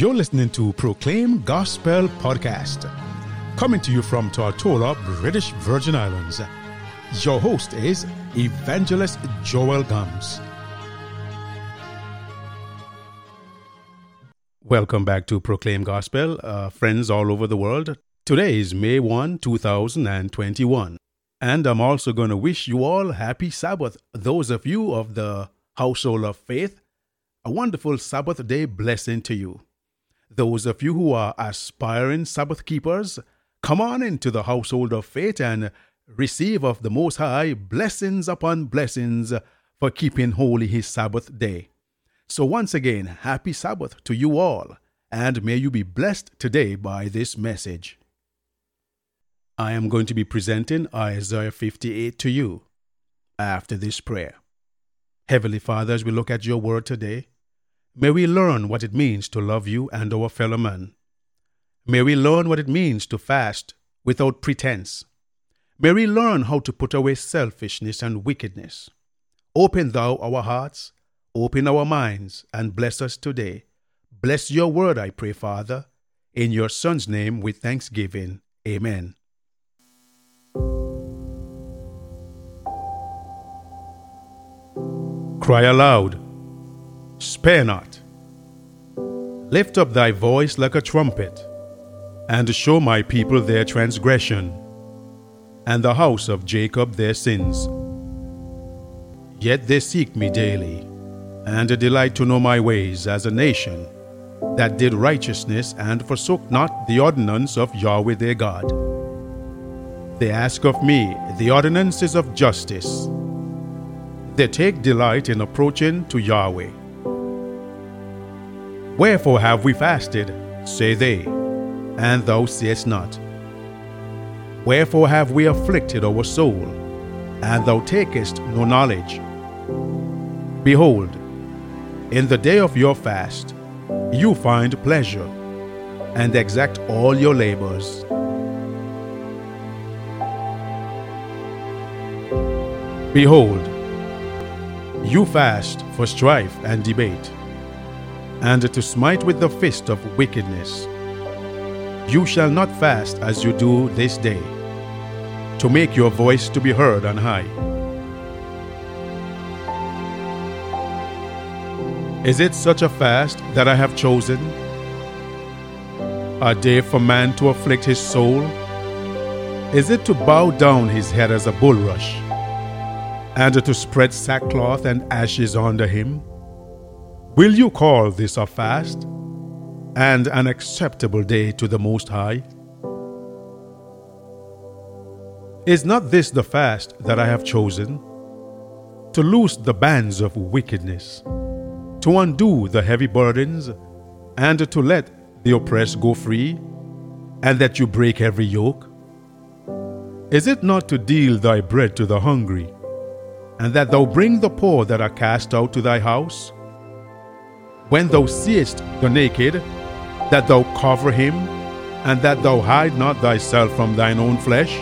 You're listening to Proclaim Gospel Podcast, coming to you from Tortola, British Virgin Islands. Your host is Evangelist Joel Gums. Welcome back to Proclaim Gospel, friends all over the world. Today is May 1, 2021, and I'm also going to wish you all happy Sabbath. Those of you of the household of faith, a wonderful Sabbath day blessing to you. Those of you who are aspiring Sabbath keepers, come on into the household of faith and receive of the Most High blessings upon blessings for keeping holy His Sabbath day. So once again, happy Sabbath to you all, and may you be blessed today by this message. I am going to be presenting Isaiah 58 to you after this prayer. Heavenly Father, as we look at your word today, may we learn what it means to love you and our fellow man. May we learn what it means to fast without pretense. May we learn how to put away selfishness and wickedness. Open thou our hearts, open our minds, and bless us today. Bless your word, I pray, Father. In your Son's name with thanksgiving. Amen. Cry aloud. Spare not. Lift up thy voice like a trumpet, and show my people their transgression, and the house of Jacob their sins. Yet they seek me daily, and delight to know my ways, as a nation that did righteousness and forsook not the ordinance of Yahweh their God. They ask of me the ordinances of justice. They take delight in approaching to Yahweh. Wherefore have we fasted, say they, and thou sayest not? Wherefore have we afflicted our soul, and thou takest no knowledge? Behold, in the day of your fast, you find pleasure, and exact all your labors. Behold, you fast for strife and debate, and to smite with the fist of wickedness. You shall not fast as you do this day, to make your voice to be heard on high. Is it such a fast that I have chosen? A day for man to afflict his soul? Is it to bow down his head as a bulrush, and to spread sackcloth and ashes under him? Will you call this a fast, and an acceptable day to the Most High? Is not this the fast that I have chosen? To loose the bands of wickedness, to undo the heavy burdens, and to let the oppressed go free, and that you break every yoke? Is it not to deal thy bread to the hungry, and that thou bring the poor that are cast out to thy house? When thou seest the naked, that thou cover him, and that thou hide not thyself from thine own flesh?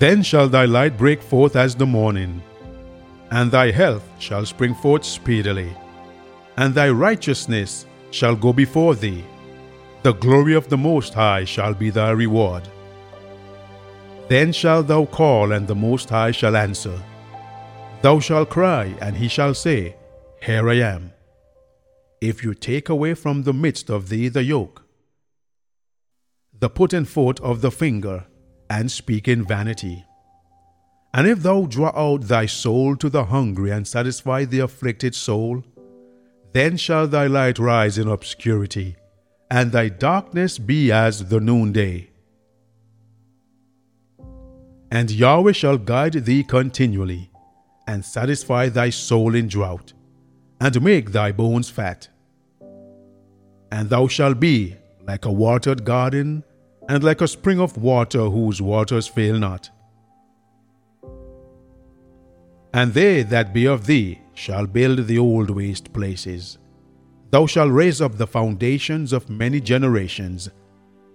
Then shall thy light break forth as the morning, and thy health shall spring forth speedily, and thy righteousness shall go before thee. The glory of the Most High shall be thy reward. Then shalt thou call, and the Most High shall answer. Thou shalt cry, and he shall say, Here I am. If you take away from the midst of thee the yoke, the putting forth of the finger, and speaking vanity. And if thou draw out thy soul to the hungry, and satisfy the afflicted soul, then shall thy light rise in obscurity, and thy darkness be as the noonday. And Yahweh shall guide thee continually, and satisfy thy soul in drought, and make thy bones fat. And thou shalt be like a watered garden, and like a spring of water whose waters fail not. And they that be of thee shall build the old waste places. Thou shalt raise up the foundations of many generations,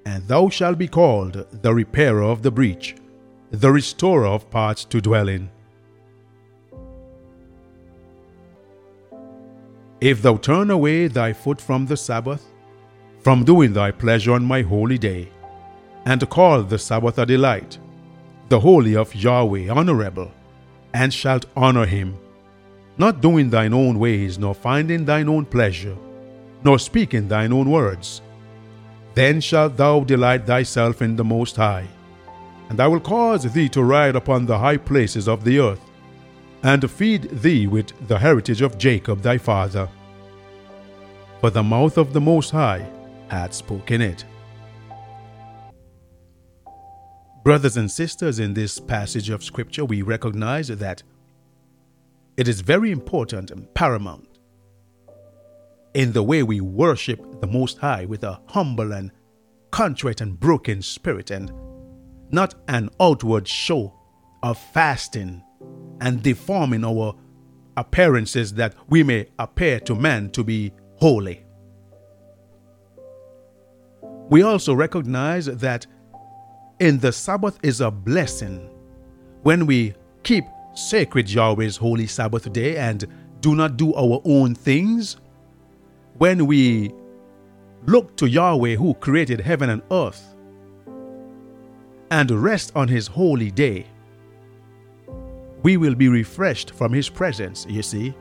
and thou shalt be called the repairer of the breach, the restorer of parts to dwell in. If thou turn away thy foot from the Sabbath, from doing thy pleasure on my holy day, and call the Sabbath a delight, the holy of Yahweh honorable, and shalt honor him, not doing thine own ways, nor finding thine own pleasure, nor speaking thine own words, then shalt thou delight thyself in the Most High. And I will cause thee to ride upon the high places of the earth, and feed thee with the heritage of Jacob thy father. For the mouth of the Most High hath spoken it. Brothers and sisters, in this passage of Scripture, we recognize that it is very important and paramount in the way we worship the Most High with a humble and contrite and broken spirit, and not an outward show of fasting and deforming our appearances that we may appear to man to be holy. We also recognize that in the Sabbath is a blessing when we keep sacred Yahweh's holy Sabbath day and do not do our own things. When we look to Yahweh who created heaven and earth and rest on his holy day, we will be refreshed from his presence, you see.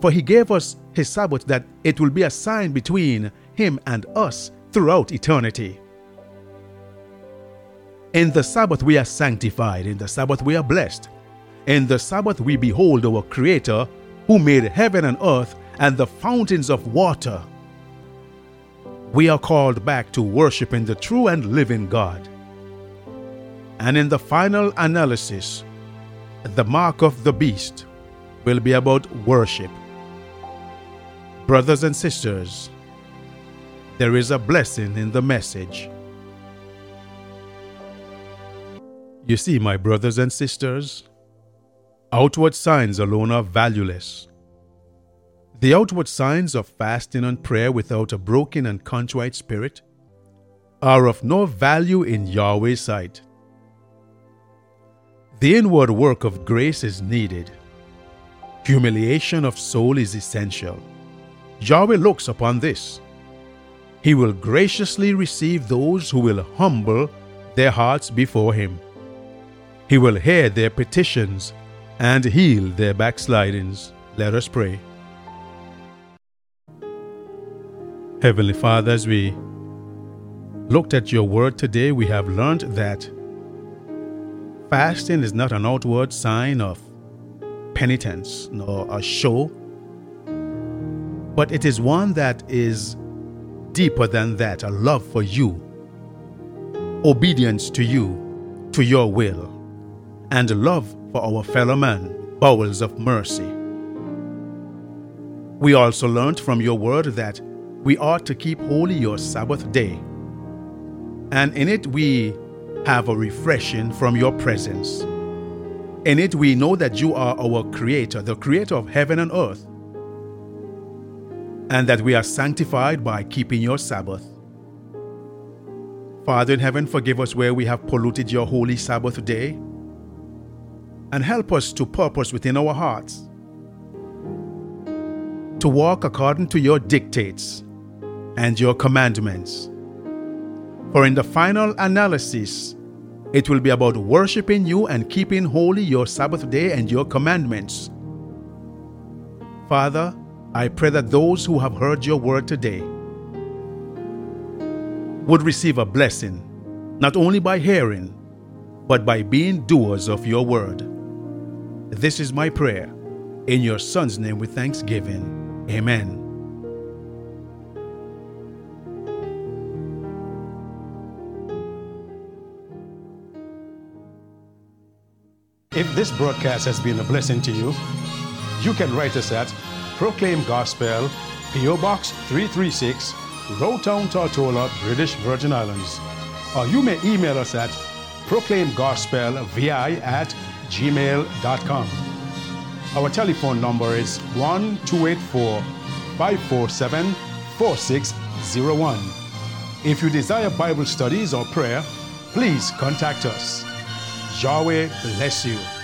For he gave us his Sabbath that it will be a sign between him and us throughout eternity. In the Sabbath we are sanctified. In the Sabbath we are blessed. In the Sabbath we behold our Creator who made heaven and earth and the fountains of water. We are called back to worshiping the true and living God. And in the final analysis, the mark of the beast will be about worship. Brothers and sisters, there is a blessing in the message. You see, my brothers and sisters, outward signs alone are valueless. The outward signs of fasting and prayer without a broken and contrite spirit are of no value in Yahweh's sight. The inward work of grace is needed. Humiliation of soul is essential. Yahweh looks upon this. He will graciously receive those who will humble their hearts before him. He will hear their petitions and heal their backslidings. Let us pray. Heavenly Father, as we looked at your word today, we have learned that fasting is not an outward sign of penitence nor a show, but it is one that is deeper than that, a love for you, obedience to you, to your will, and love for our fellow man, bowels of mercy. We also learned from your word that we ought to keep holy your Sabbath day, and in it we have a refreshing from your presence. In it we know that you are our Creator, the Creator of heaven and earth, and that we are sanctified by keeping your Sabbath. Father in heaven, forgive us where we have polluted your holy Sabbath day, and help us to purpose within our hearts to walk according to your dictates and your commandments. For in the final analysis, it will be about worshiping you and keeping holy your Sabbath day and your commandments. Father, I pray that those who have heard your word today would receive a blessing, not only by hearing, but by being doers of your word. This is my prayer, in your Son's name with thanksgiving. Amen. If this broadcast has been a blessing to you, you can write us at Proclaim Gospel, P.O. Box 336, Rowtown, Tortola, British Virgin Islands. Or you may email us at proclaimgospelvi@gmail.com. Our telephone number is 1-284-547-4601. If you desire Bible studies or prayer, please contact us. Yahweh bless you.